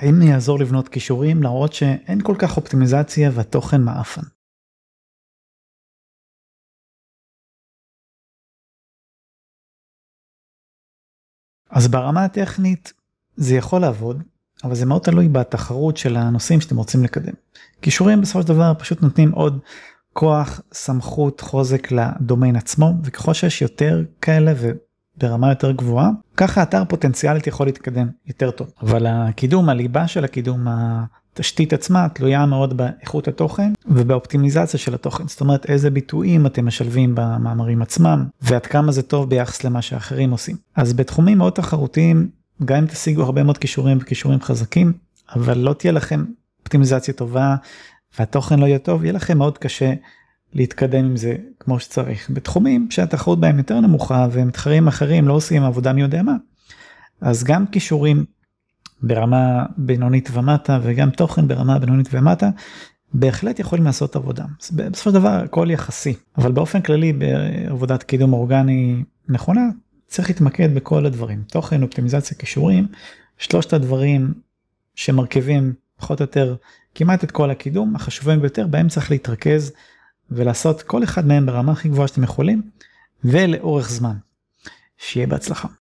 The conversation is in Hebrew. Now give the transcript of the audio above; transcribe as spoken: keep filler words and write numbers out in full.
האם יעזור לבנות קישורים להראות שאין כל כך אופטימיזציה והתוכן מאפן? אז ברמה הטכנית זה יכול לעבוד, אבל זה מאוד תלוי בתחרות של הנושאים שאתם רוצים לקדם. קישורים בסופו של דבר פשוט נותנים עוד כוח, סמכות, חוזק לדומיין עצמו, וככל שיש יותר כאלה וברמה יותר גבוהה, ככה האתר פוטנציאלית יכול להתקדם יותר טוב. אבל הקידום, הליבה של הקידום, התשתית עצמה תלויה מאוד באיכות התוכן ובאופטימיזציה של התוכן. זאת אומרת, איזה ביטויים אתם משלבים במאמרים עצמם, ועד כמה זה טוב ביחס למה שאחרים עושים. אז בתחומים מאוד תחרותיים, גם אם תשיגו הרבה מאוד קישורים וקישורים חזקים, אבל לא תהיה לכם אופטימיזציה טובה, והתוכן לא יהיה טוב, יהיה לכם מאוד קשה להתקדם עם זה כמו שצריך. בתחומים שהתחרות בהם יותר נמוכה, ומתחרים אחרים לא עושים עבודה מי יודע מה, אז גם קישורים ברמה בינונית ומטה, וגם תוכן ברמה בינונית ומטה, בהחלט יכולים לעשות עבודה. בסופו של דבר, הכל יחסי. אבל באופן כללי, בעבודת קידום אורגני נכונה, צריך להתמקד בכל הדברים. תוכן, אופטימיזציה, קישורים, שלושת הדברים שמרכיבים פחות או יותר כמעט את כל הקידום, החשובים ביותר, בהם צריך להתרכז ולעשות כל אחד מהם ברמה הכי גבוהה שאתם יכולים, ולאורך זמן. שיהיה בהצלחה.